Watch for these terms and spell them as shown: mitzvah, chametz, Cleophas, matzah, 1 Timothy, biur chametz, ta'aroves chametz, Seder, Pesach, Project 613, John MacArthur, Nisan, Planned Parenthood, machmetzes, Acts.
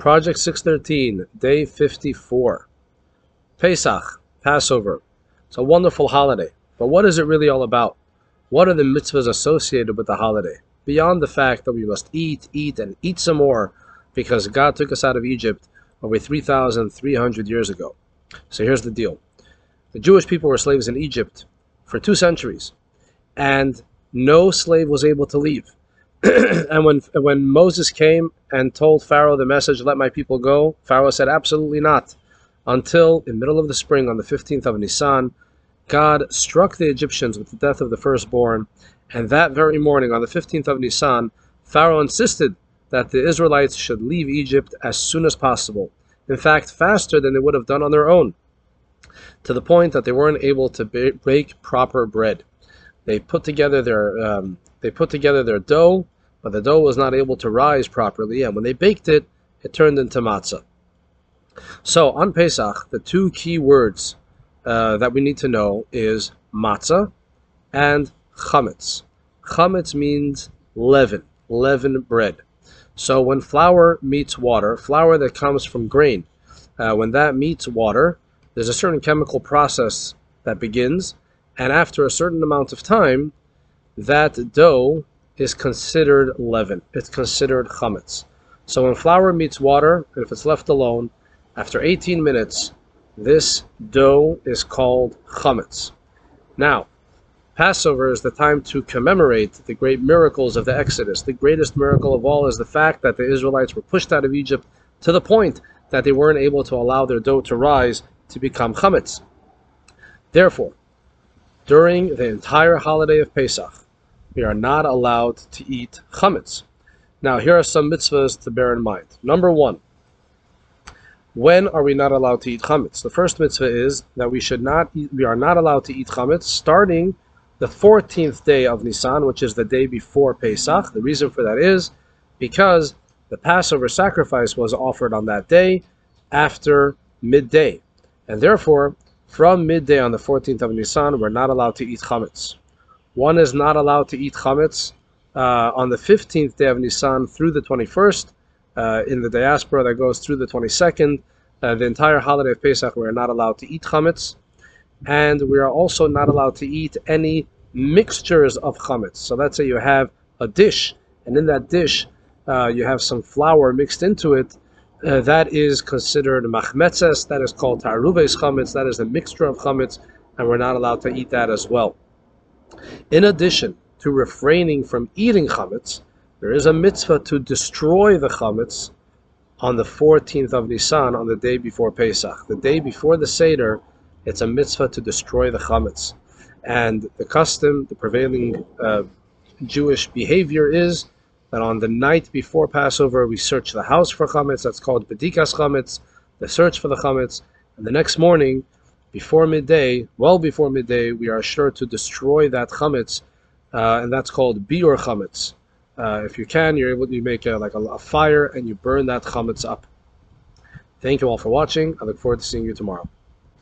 Project 613, Day 54. Pesach, Passover. It's a wonderful holiday, but what is it really all about? What are the mitzvahs associated with the holiday? Beyond the fact that we must eat some more because God took us out of Egypt over 3,300 years ago. So here's the deal. The Jewish people were slaves in Egypt for 2 centuries, and no slave was able to leave. And when Moses came and told Pharaoh the message, "Let my people go," Pharaoh said, "Absolutely not." Until in the middle of the spring, on the 15th of Nisan, God struck the Egyptians with the death of the firstborn. And that very morning, on the 15th of Nisan, Pharaoh insisted that the Israelites should leave Egypt as soon as possible. In fact, faster than they would have done on their own, to the point that they weren't able to bake proper bread. They put together their dough, but the dough was not able to rise properly, and when they baked it, it turned into matzah. So on Pesach, the 2 key words that we need to know is matzah and chametz. Chametz means leaven, leavened bread. So when flour meets water, flour that comes from grain, when that meets water, there's a certain chemical process that begins, and after a certain amount of time, that dough is considered leaven. It's considered chametz. So when flour meets water, and if it's left alone, after 18 minutes, this dough is called chametz. Now, Passover is the time to commemorate the great miracles of the Exodus. The greatest miracle of all is the fact that the Israelites were pushed out of Egypt to the point that they weren't able to allow their dough to rise to become chametz. Therefore, during the entire holiday of Pesach, we are not allowed to eat chametz. Now, here are some mitzvahs to bear in mind. Number 1, when are we not allowed to eat chametz? The first mitzvah is that we are not allowed to eat chametz starting the 14th day of Nisan, which is the day before Pesach. The reason for that is because the Passover sacrifice was offered on that day after midday, and therefore, from midday on the 14th of Nisan, we're not allowed to eat chametz. One is not allowed to eat chametz on the 15th day of Nisan through the 21st. In the diaspora, that goes through the 22nd. The entire holiday of Pesach, we are not allowed to eat chametz. And we are also not allowed to eat any mixtures of chametz. So let's say you have a dish, and in that dish, you have some flour mixed into it. That is considered machmetzes, that is called ta'aroves chametz, that is the mixture of chametz, and we're not allowed to eat that as well. In addition to refraining from eating chametz, there is a mitzvah to destroy the chametz on the 14th of Nisan, on the day before Pesach. The day before the Seder, it's a mitzvah to destroy the chametz. And the custom, the prevailing Jewish behavior is that on the night before Passover, we search the house for chametz. That's called bedikas chametz, the search for the chametz. And the next morning, before midday, well before midday, we are sure to destroy that chametz, and that's called biur chametz. If you can, you're able to make a fire and you burn that chametz up. Thank you all for watching. I look forward to seeing you tomorrow.